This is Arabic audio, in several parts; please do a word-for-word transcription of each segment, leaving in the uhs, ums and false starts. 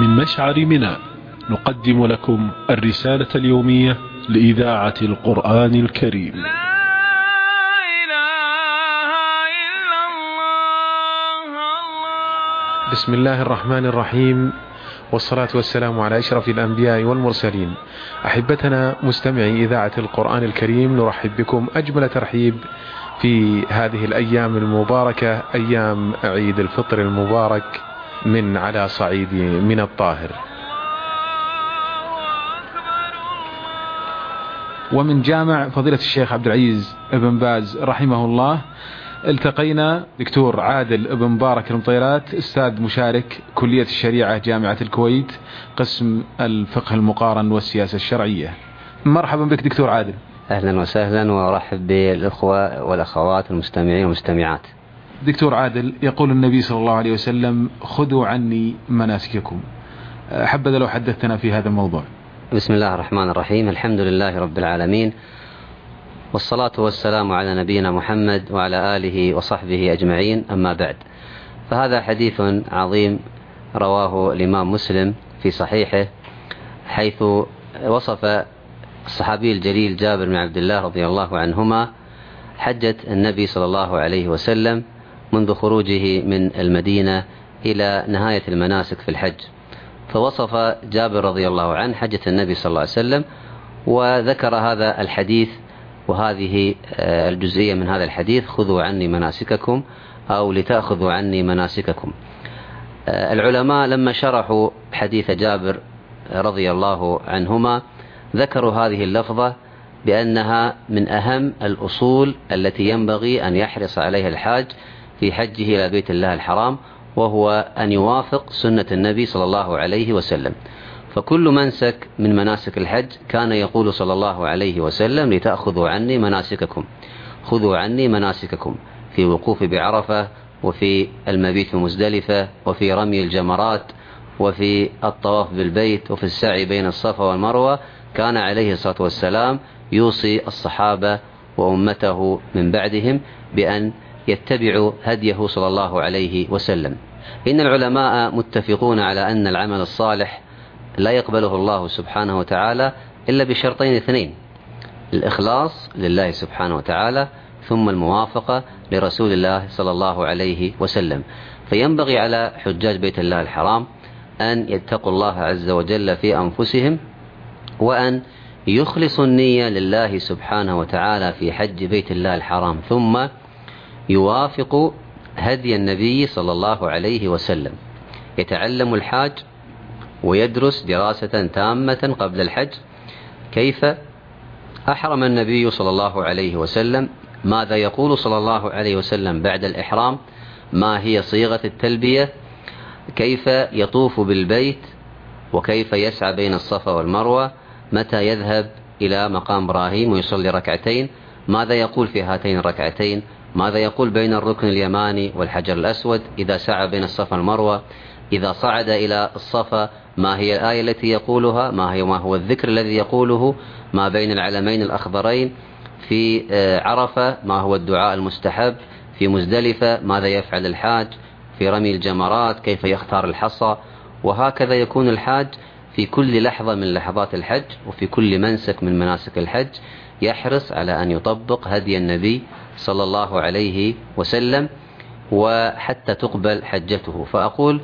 من مشعر منى نقدم لكم الرسالة اليومية لإذاعة القرآن الكريم. بسم الله الرحمن الرحيم، والصلاة والسلام على أشرف الأنبياء والمرسلين. أحبتنا مستمعي إذاعة القرآن الكريم، نرحب بكم أجمل ترحيب في هذه الأيام المباركة، أيام عيد الفطر المبارك من على صعيد من الطاهر. ومن جامع فضيلة الشيخ عبد العزيز ابن باز رحمه الله التقينا دكتور عادل ابن بارك المطيرات، استاذ مشارك كلية الشريعة جامعة الكويت، قسم الفقه المقارن والسياسة الشرعية. مرحبا بك دكتور عادل. أهلا وسهلا، وأرحب بالإخوة والأخوات المستمعين والمستمعات. دكتور عادل، يقول النبي صلى الله عليه وسلم: خذوا عني مناسككم. حبذا لو حدثتنا في هذا الموضوع. بسم الله الرحمن الرحيم، الحمد لله رب العالمين، والصلاة والسلام على نبينا محمد وعلى آله وصحبه أجمعين، أما بعد. فهذا حديث عظيم رواه الإمام مسلم في صحيحه، حيث وصف الصحابي الجليل جابر بن عبد الله رضي الله عنهما حجة النبي صلى الله عليه وسلم منذ خروجه من المدينة إلى نهاية المناسك في الحج. فوصف جابر رضي الله عنه حجة النبي صلى الله عليه وسلم، وذكر هذا الحديث وهذه الجزئية من هذا الحديث: خذوا عني مناسككم، أو لتأخذوا عني مناسككم. العلماء لما شرحوا حديث جابر رضي الله عنهما ذكروا هذه اللفظة بأنها من أهم الأصول التي ينبغي أن يحرص عليها الحاج في حجه إلى بيت الله الحرام، وهو أن يوافق سنة النبي صلى الله عليه وسلم. فكل منسك من مناسك الحج كان يقول صلى الله عليه وسلم: لتأخذوا عني مناسككم، خذوا عني مناسككم، في وقوف بعرفة، وفي المبيت في مزدلفة، وفي رمي الجمرات، وفي الطواف بالبيت، وفي السعي بين الصفا والمروة. كان عليه الصلاة والسلام يوصي الصحابة وأمته من بعدهم بأن يتبعوا هديه صلى الله عليه وسلم. إن العلماء متفقون على أن العمل الصالح لا يقبله الله سبحانه وتعالى إلا بشرطين اثنين: الإخلاص لله سبحانه وتعالى، ثم الموافقة لرسول الله صلى الله عليه وسلم. فينبغي على حجاج بيت الله الحرام أن يتقوا الله عز وجل في أنفسهم، وأن يخلصوا النية لله سبحانه وتعالى في حج بيت الله الحرام، ثم يوافقوا هدي النبي صلى الله عليه وسلم. يتعلم الحاج ويدرس دراسة تامة قبل الحج كيف أحرم النبي صلى الله عليه وسلم، ماذا يقول صلى الله عليه وسلم بعد الإحرام، ما هي صيغة التلبية، كيف يطوف بالبيت، وكيف يسعى بين الصفا والمروة، متى يذهب إلى مقام إبراهيم ويصلي ركعتين، ماذا يقول في هاتين الركعتين، ماذا يقول بين الركن اليماني والحجر الأسود، إذا سعى بين الصفا والمروة، إذا صعد إلى الصفا ما هي الآية التي يقولها، ما هي ما هو الذكر الذي يقوله، ما بين العلمين الأخضرين، في عرفة ما هو الدعاء المستحب، في مزدلفة ماذا يفعل الحاج، في رمي الجمرات كيف يختار الحصى. وهكذا يكون الحاج في كل لحظة من لحظات الحج، وفي كل منسك من مناسك الحج يحرص على أن يطبق هدي النبي صلى الله عليه وسلم، وحتى تقبل حجته. فأقول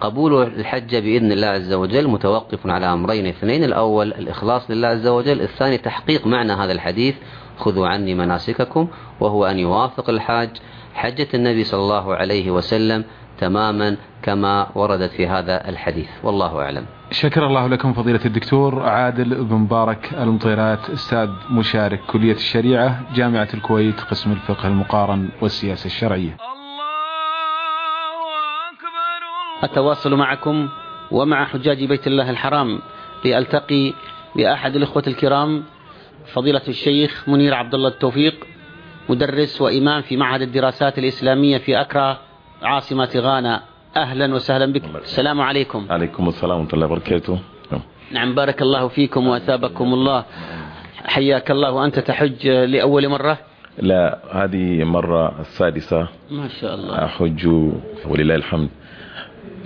قبول الحجة بإذن الله عز وجل متوقف على أمرين اثنين: الأول الإخلاص لله عز وجل، الثاني تحقيق معنى هذا الحديث: خذوا عني مناسككم، وهو أن يوافق الحاج حجة النبي صلى الله عليه وسلم تماما كما وردت في هذا الحديث، والله أعلم. شكر الله لكم فضيلة الدكتور عادل ابن بارك المطيرات، أستاذ مشارك كلية الشريعة جامعة الكويت، قسم الفقه المقارن والسياسة الشرعية. التواصل معكم ومع حجاج بيت الله الحرام لألتقي بأحد الإخوة الكرام، فضيلة الشيخ منير عبد الله التوفيق، مدرس وإمام في معهد الدراسات الإسلامية في أكرا عاصمة غانا. أهلا وسهلا بك. السلام عليكم. عليكم السلام ورحمة الله وبركاته. نعم، بارك الله فيكم وأثابكم الله. حياك الله. وأنت تحج لأول مرة؟ لا، هذه مرة السادسة ما شاء الله أحج ولله الحمد.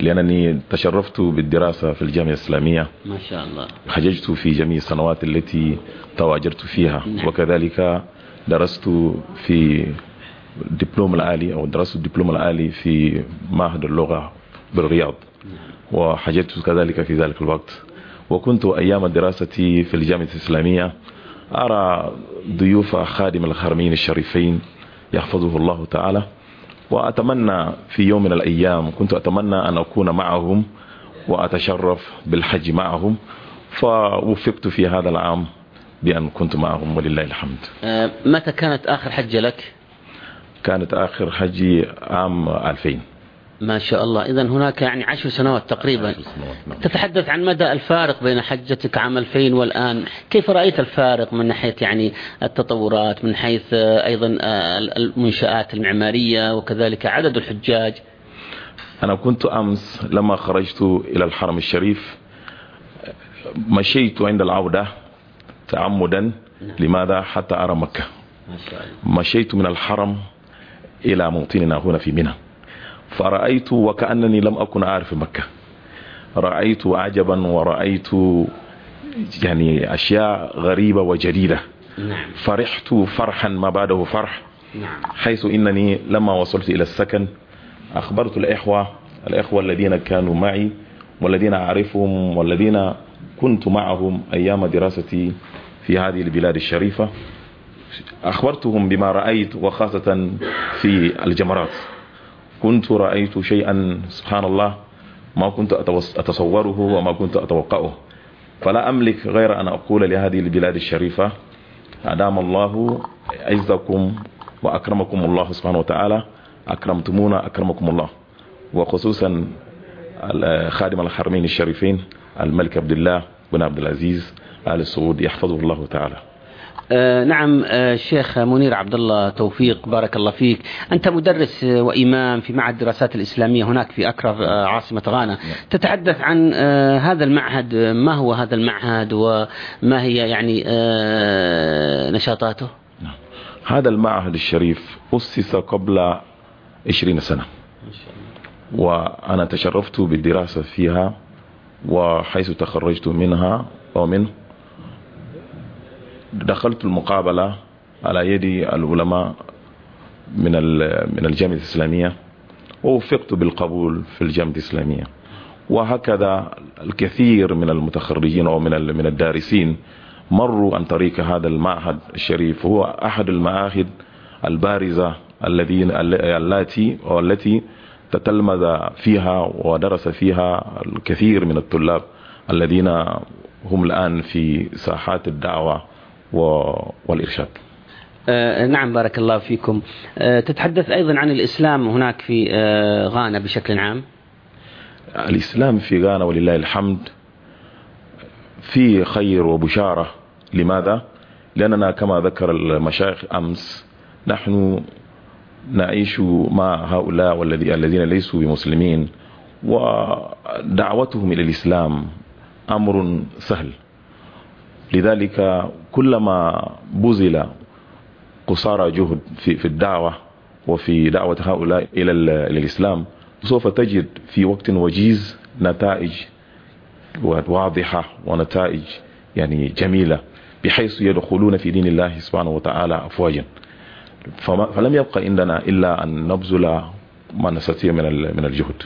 لأنني تشرفت بالدراسة في الجامعة الإسلامية ما شاء الله، حججت في جميع السنوات التي تواجرت فيها، وكذلك درست في الدبلوم العالي أو درست الدبلوم العالي في معهد اللغة بالرياض، وحججت كذلك في ذلك الوقت. وكنت أيام دراستي في الجامعة الإسلامية أرى ضيوف خادم الحرمين الشريفين يحفظه الله تعالى، وأتمنى في يوم من الأيام كنت أتمنى أن أكون معهم وأتشرف بالحج معهم، فوفقت في هذا العام بأن كنت معهم ولله الحمد. متى كانت آخر حجة لك؟ كانت آخر حجي عام ألفين. ما شاء الله، إذن هناك يعني عشر سنوات تقريبا. عشر سنوات. نعم. تتحدث عن مدى الفارق بين حجتك عام ألفين والآن، كيف رأيت الفارق من ناحية يعني التطورات، من حيث أيضا المنشآت المعمارية وكذلك عدد الحجاج؟ أنا كنت أمس لما خرجت إلى الحرم الشريف مشيت عند العودة تعمدا. نعم. لماذا؟ حتى أرى مكة. ما شاء الله. مشيت من الحرم إلى موطننا هنا في منى، فرأيت وكأنني لم أكن أعرف مكة، رأيت عجبا ورأيت يعني أشياء غريبة وجديدة. نعم. فرحت فرحا ما بعده فرح. نعم. حيث إنني لما وصلت إلى السكن أخبرت الإخوة الإخوة الذين كانوا معي والذين أعرفهم والذين كنت معهم أيام دراستي في هذه البلاد الشريفة، أخبرتهم بما رأيت، وخاصة في الجمرات كنت رأيت شيئا سبحان الله ما كنت أتصوره وما كنت أتوقعه. فلا أملك غير أن أقول لهذه البلاد الشريفة أدام الله عزكم وأكرمكم الله سبحانه وتعالى، أكرمتمونا أكرمكم الله، وخصوصا خادم الحرمين الشريفين الملك عبد الله بن عبد العزيز آل سعود يحفظه الله تعالى. آه نعم. آه الشيخ منير عبد الله توفيق بارك الله فيك، أنت مدرس وإمام في معهد الدراسات الإسلامية هناك في أكرا آه عاصمة غانا. تتحدث عن آه هذا المعهد، ما هو هذا المعهد وما هي يعني آه نشاطاته؟ هذا المعهد الشريف أسس قبل عشرين سنة، وأنا تشرفت بالدراسة فيها، وحيث تخرجت منها أو منه دخلت المقابلة على يد العلماء من من الجامعة الإسلامية، ووفقت بالقبول في الجامعة الإسلامية. وهكذا الكثير من المتخرجين أو من من الدارسين مروا عن طريق هذا المعهد الشريف، هو أحد المعاهد البارزة الذين التي أو التي تتلمذ فيها ودرس فيها الكثير من الطلاب الذين هم الآن في ساحات الدعوة والإرشاد. آه نعم بارك الله فيكم. آه تتحدث أيضا عن الإسلام هناك في آه غانا بشكل عام. الإسلام في غانا ولله الحمد في خير وبشارة. لماذا؟ لأننا كما ذكر المشايخ أمس نحن نعيش مع هؤلاء والذي الذين ليسوا بمسلمين، ودعوتهم إلى الإسلام أمر سهل، لذلك كلما بذل قصارى جهد في في الدعوة وفي دعوة هؤلاء إلى إلى الإسلام سوف تجد في وقت وجيز نتائج واضحة ونتائج يعني جميلة، بحيث يدخلون في دين الله سبحانه وتعالى أفواجا. فلم يبقى عندنا إلا أن نبذل ما نستطيع من من الجهد.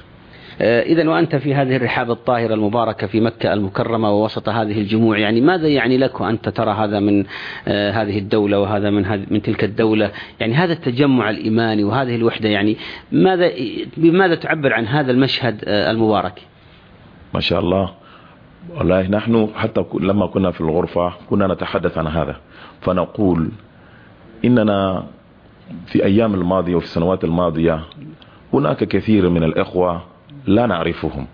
إذن وأنت في هذه الرحاب الطاهرة المباركة في مكة المكرمة ووسط هذه الجموع، يعني ماذا يعني لك وأنت ترى هذا من هذه الدولة وهذا من من تلك الدولة، يعني هذا التجمع الإيماني وهذه الوحدة، يعني ماذا بماذا تعبر عن هذا المشهد المبارك؟ ما شاء الله. والله نحن حتى لما كنا في الغرفة كنا نتحدث عن هذا، فنقول إننا في أيام الماضية وفي السنوات الماضية هناك كثير من الإخوة لا نعرفهم،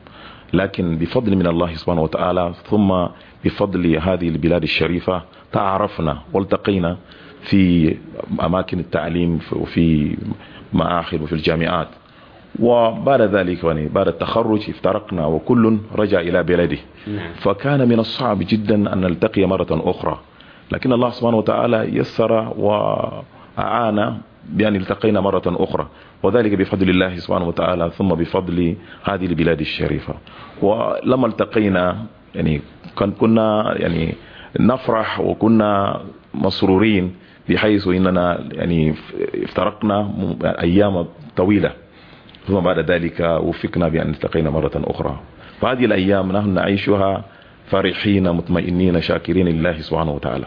لكن بفضل من الله سبحانه وتعالى ثم بفضل هذه البلاد الشريفة تعرفنا والتقينا في أماكن التعليم وفي معاهد وفي الجامعات، وبعد ذلك يعني بعد التخرج افترقنا وكل رجع إلى بلده. فكان من الصعب جدا أن نلتقي مرة أخرى، لكن الله سبحانه وتعالى يسر وأعان بأن التقينا مرة أخرى، وذلك بفضل الله سبحانه وتعالى ثم بفضل هذه البلاد الشريفة. ولما التقينا يعني كنا يعني نفرح وكنا مسرورين، بحيث إننا يعني افترقنا أيام طويلة، ثم بعد ذلك وفقنا بأن التقينا مرة أخرى. فهذه الأيام نحن نعيشها فرحين مطمئنين شاكرين لله سبحانه وتعالى.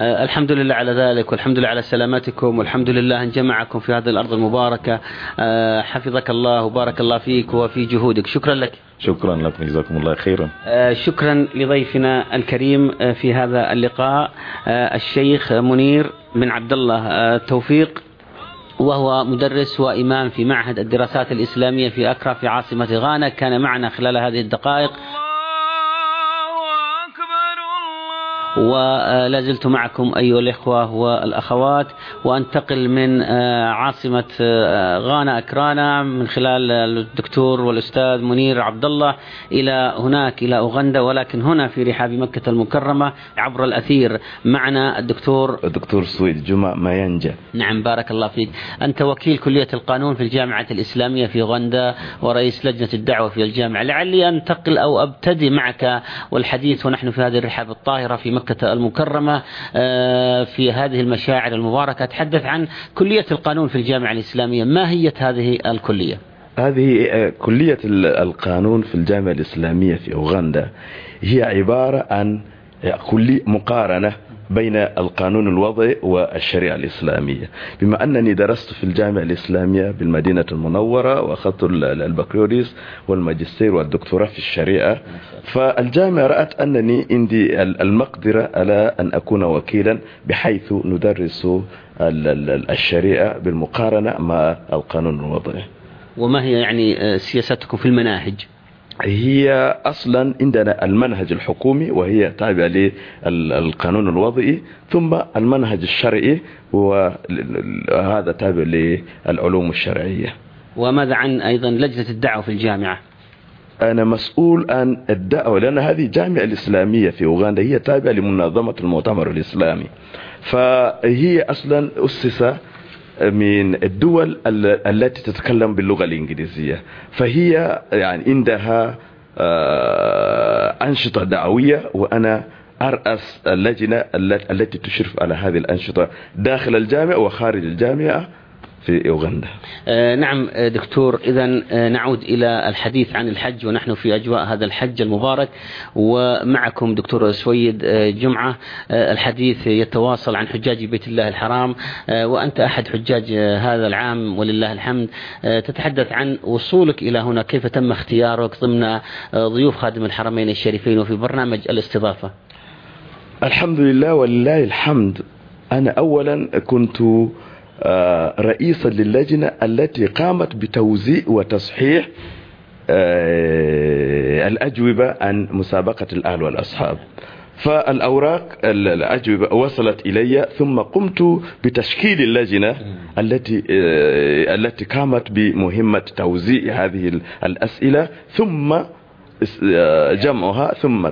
الحمد لله على ذلك، والحمد لله على سلامتكم، والحمد لله أن جمعكم في هذه الأرض المباركة. حفظك الله وبارك الله فيك وفي جهودك. شكرا لك. شكرا لكم، جزاكم الله خيرا. شكرا لضيفنا الكريم في هذا اللقاء الشيخ منير بن عبد الله التوفيق، وهو مدرس وإمام في معهد الدراسات الإسلامية في أكرا في عاصمة غانا، كان معنا خلال هذه الدقائق، ولازلت معكم أيها الإخوة والأخوات. وأنتقل من عاصمة غانا أكرانا من خلال الدكتور والأستاذ منير عبد الله إلى هناك إلى أوغندا، ولكن هنا في رحاب مكة المكرمة عبر الأثير معنا الدكتور الدكتور سويد جمع ماينجا. نعم بارك الله فيك. أنت وكيل كلية القانون في الجامعة الإسلامية في أوغندا ورئيس لجنة الدعوة في الجامعة. لعلي أنتقل أو أبتدي معك والحديث ونحن في هذه الرحاب الطاهرة في مكة المكرمة في هذه المشاعر المباركة. أتحدث عن كلية القانون في الجامعة الإسلامية، ما هي هذه الكلية؟ هذه كلية القانون في الجامعة الإسلامية في أوغندا هي عبارة عن كلية مقارنة بين القانون الوضعي والشريعة الإسلامية. بما أنني درست في الجامعة الإسلامية بالمدينة المنورة وأخذت البكالوريوس والماجستير والدكتوراه في الشريعة، فالجامعة رأت أنني عندي المقدرة على أن أكون وكيلا بحيث ندرس الشريعة بالمقارنة مع القانون الوضعي. وما هي يعني سياستكم في المناهج؟ هي أصلا عندنا المنهج الحكومي وهي تابعة للقانون الوضعي، ثم المنهج الشرعي وهذا تابع للعلوم الشرعية. وماذا عن أيضا لجنة الدعوة في الجامعة؟ أنا مسؤول عن الدعوة، لأن هذه الجامعة الإسلامية في أوغندا هي تابعة لمنظمة المؤتمر الإسلامي، فهي أصلا أسسة من الدول التي تتكلم باللغة الإنجليزية، فهي يعني عندها أنشطة دعوية، وأنا أرأس اللجنة التي تشرف على هذه الأنشطة داخل الجامعة وخارج الجامعة في أوغندا. آه نعم دكتور، إذن آه نعود إلى الحديث عن الحج، ونحن في أجواء هذا الحج المبارك ومعكم دكتور سويد آه جمعة. آه الحديث يتواصل عن حجاج بيت الله الحرام، آه وأنت أحد حجاج آه هذا العام ولله الحمد. آه تتحدث عن وصولك إلى هنا، كيف تم اختيارك ضمن آه ضيوف خادم الحرمين الشريفين وفي برنامج الاستضافة؟ الحمد لله ولله الحمد. أنا أولا كنت رئيسا للجنة التي قامت بتوزيع وتصحيح الأجوبة عن مسابقة الأهل والأصحاب، فالأوراق الأجوبة وصلت إلي، ثم قمت بتشكيل اللجنة التي التي قامت بمهمة توزيع هذه الأسئلة ثم جمعها ثم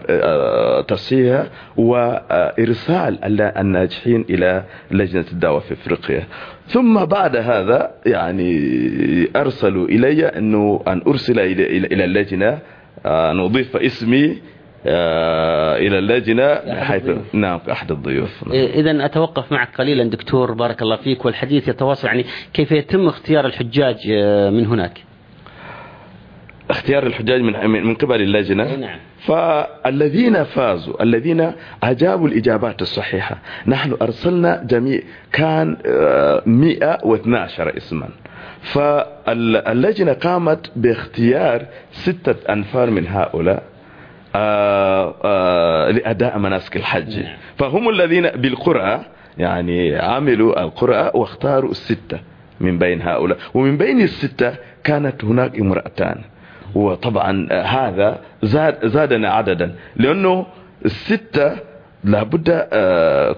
تصحيحها وإرسال الناجحين إلى لجنة الدعوة في أفريقيا. ثم بعد هذا يعني أرسلوا إلي أنه أن أرسل إلى اللجنة أن أضيف اسمي إلى اللجنة حيث نعم أحد الضيوف. إذن أتوقف معك قليلا دكتور، بارك الله فيك. والحديث يتواصل يعني كيف يتم اختيار الحجاج من هناك؟ اختيار الحجاج من من قبل اللجنة. نعم. فالذين فازوا الذين أجابوا الإجابات الصحيحة، نحن أرسلنا جميع كان مئة واثني عشر اسما، فاللجنة قامت باختيار ستة أنفار من هؤلاء آآ آآ لأداء مناسك الحج. نعم. فهم الذين بالقرعة يعني عملوا القرعة واختاروا الستة من بين هؤلاء، ومن بين الستة كانت هناك امرأتان، وطبعا هذا زاد زادنا عددا، لأنه الستة لابد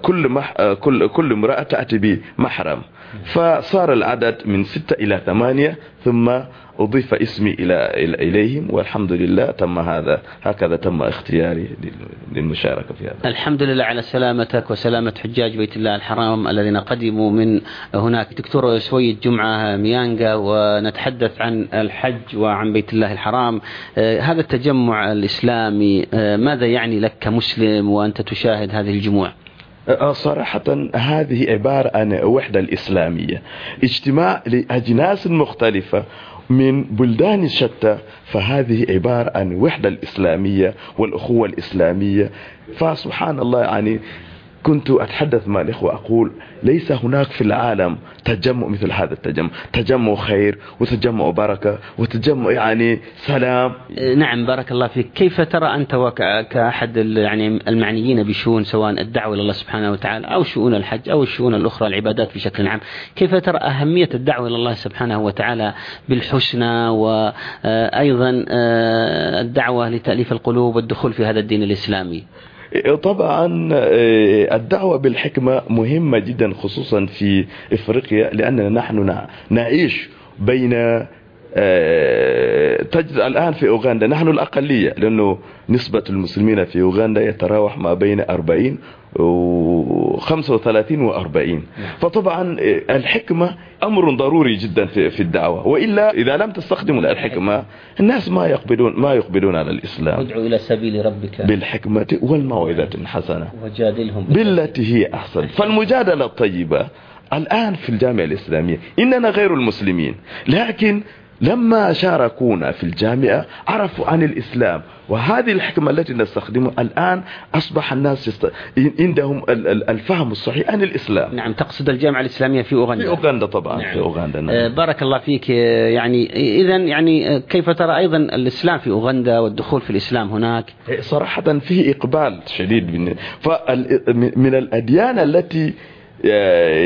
كل كل كل امرأة تأتي بمحرم، فصار العدد من ستة إلى ثمانية ثم أضيف اسمي إلى إليهم والحمد لله تم هذا. هكذا تم اختياري للمشاركة في هذا. الحمد لله على سلامتك وسلامة حجاج بيت الله الحرام الذين قدموا من هناك. دكتور سويد جمع ماينجا، ونتحدث عن الحج وعن بيت الله الحرام. هذا التجمع الإسلامي ماذا يعني لك كمسلم وأنت تشاهد هذه الجموع؟ صراحة هذه عبارة عن وحدة الإسلامية، اجتماع لأجناس مختلفة من بلدان شتى، فهذه عبارة عن وحدة الإسلامية والأخوة الإسلامية. فسبحان الله، يعني كنت أتحدث مع الإخوة أقول ليس هناك في العالم تجمع مثل هذا التجمع، تجمع خير وتجمع بركة وتجمع يعني سلام. نعم، بارك الله فيك. كيف ترى أنت وكأحد يعني المعنيين بشؤون سواء الدعوة لله سبحانه وتعالى أو شؤون الحج أو الشؤون الأخرى العبادات بشكل عام، كيف ترى أهمية الدعوة لله سبحانه وتعالى بالحسنى وأيضا الدعوة لتأليف القلوب والدخول في هذا الدين الإسلامي؟ طبعا الدعوة بالحكمة مهمة جدا خصوصا في إفريقيا، لأننا نحن نعيش بين تجد الآن في أوغندا نحن الأقلية، لأنه نسبة المسلمين في أوغندا يتراوح ما بين أربعين وخمسة وثلاثين وأربعين. فطبعا الحكمة أمر ضروري جدا في الدعوة، وإلا إذا لم تستخدموا الحكمة الناس ما يقبلون ما يقبلون على الإسلام. ادعوا إلى سبيل ربك بالحكمة والموعظة الحسنة وجادلهم بالتي هي أحسن. فالمجادلة الطيبة الآن في الجامعة الإسلامية، إننا غير المسلمين لكن لما شاركونا في الجامعة عرفوا عن الإسلام، وهذه الحكمة التي نستخدمها الآن أصبح الناس يست... عندهم الفهم الصحيح عن الإسلام. نعم، تقصد الجامعة الإسلامية في أوغندا؟ في أوغندا طبعا. نعم. في أوغندا. نعم. آه بارك الله فيك. يعني إذا يعني كيف ترى أيضا الإسلام في أوغندا والدخول في الإسلام هناك؟ صراحة فيه إقبال شديد من فال... من الأديان التي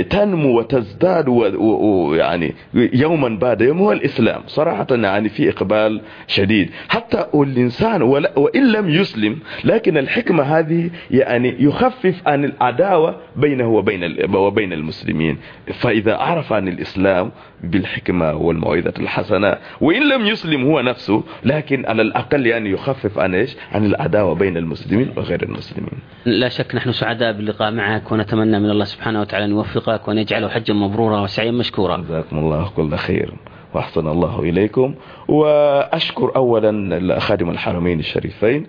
تنمو وتزداد ويعني يوما بعد يوم هو الإسلام. صراحة يعني في إقبال شديد، حتى الإنسان وإن لم يسلم لكن الحكمة هذه يعني يخفف عن العداوة بينه وبين وبين المسلمين. فإذا عرف عن الإسلام بالحكمة والموعظة الحسنة وإن لم يسلم هو نفسه، لكن على الأقل يعني يخفف عن إيش عن العداوة بين المسلمين وغير المسلمين. لا شك نحن سعداء باللقاء معك، ونتمنى من الله سبحانه وتعالى أن يوفقك وأن يجعله حجا مبرورا وسعيا مشكورا. جزاكم الله كل خير وأحسن الله إليكم. وأشكر أولا خادم الحرمين الشريفين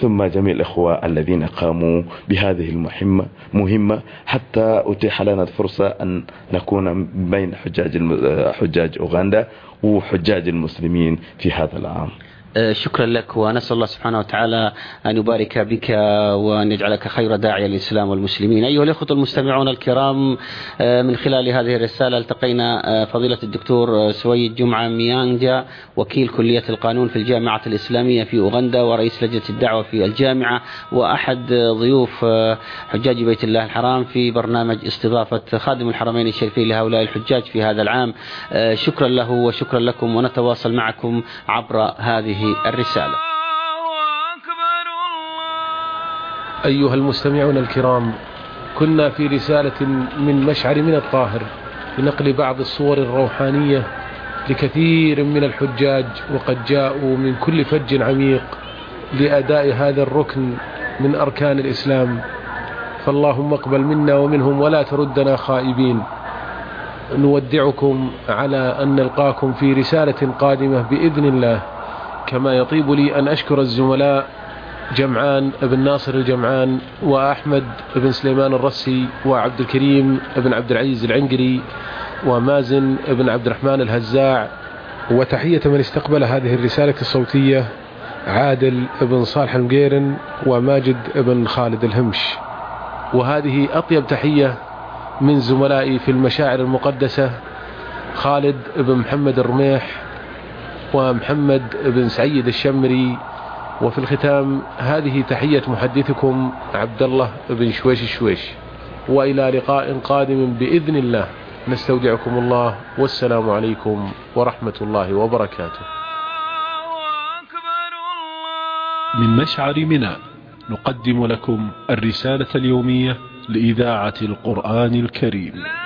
ثم جميع الإخوة الذين قاموا بهذه المهمة مهمة حتى أتيح لنا الفرصة أن نكون بين حجاج حجاج أوغندا وحجاج المسلمين في هذا العام. شكرا لك، ونسأل الله سبحانه وتعالى أن يبارك بك وأن يجعلك خير داعية للإسلام والمسلمين. أيها الأخوة المستمعون الكرام، من خلال هذه الرسالة التقينا فضيلة الدكتور سويد جمعة ماينجا وكيل كلية القانون في الجامعة الإسلامية في أوغندا ورئيس لجنة الدعوة في الجامعة، وأحد ضيوف حجاج بيت الله الحرام في برنامج استضافة خادم الحرمين الشريفين لهؤلاء الحجاج في هذا العام. شكرا له وشكرا لكم، ونتواصل معكم عبر هذه الرسالة. أيها المستمعون الكرام، كنا في رسالة من مشعر من الطاهر لنقل بعض الصور الروحانية لكثير من الحجاج، وقد جاءوا من كل فج عميق لأداء هذا الركن من أركان الإسلام، فاللهم اقبل منا ومنهم ولا تردنا خائبين. نودعكم على أن نلقاكم في رسالة قادمة بإذن الله. كما يطيب لي أن أشكر الزملاء جمعان ابن ناصر الجمعان وأحمد ابن سليمان الرسي وعبد الكريم ابن عبد العزيز العنقري ومازن ابن عبد الرحمن الهزاع، وتحية من استقبل هذه الرسالة الصوتية عادل ابن صالح المقيرن وماجد ابن خالد الهمش. وهذه أطيب تحية من زملائي في المشاعر المقدسة خالد ابن محمد الرميح ومحمد بن سعيد الشمري. وفي الختام هذه تحية محدثكم عبد الله بن شويش الشويش. وإلى لقاء قادم بإذن الله، نستودعكم الله، والسلام عليكم ورحمة الله وبركاته. من مشعر منى نقدم لكم الرسالة اليومية لإذاعة القرآن الكريم.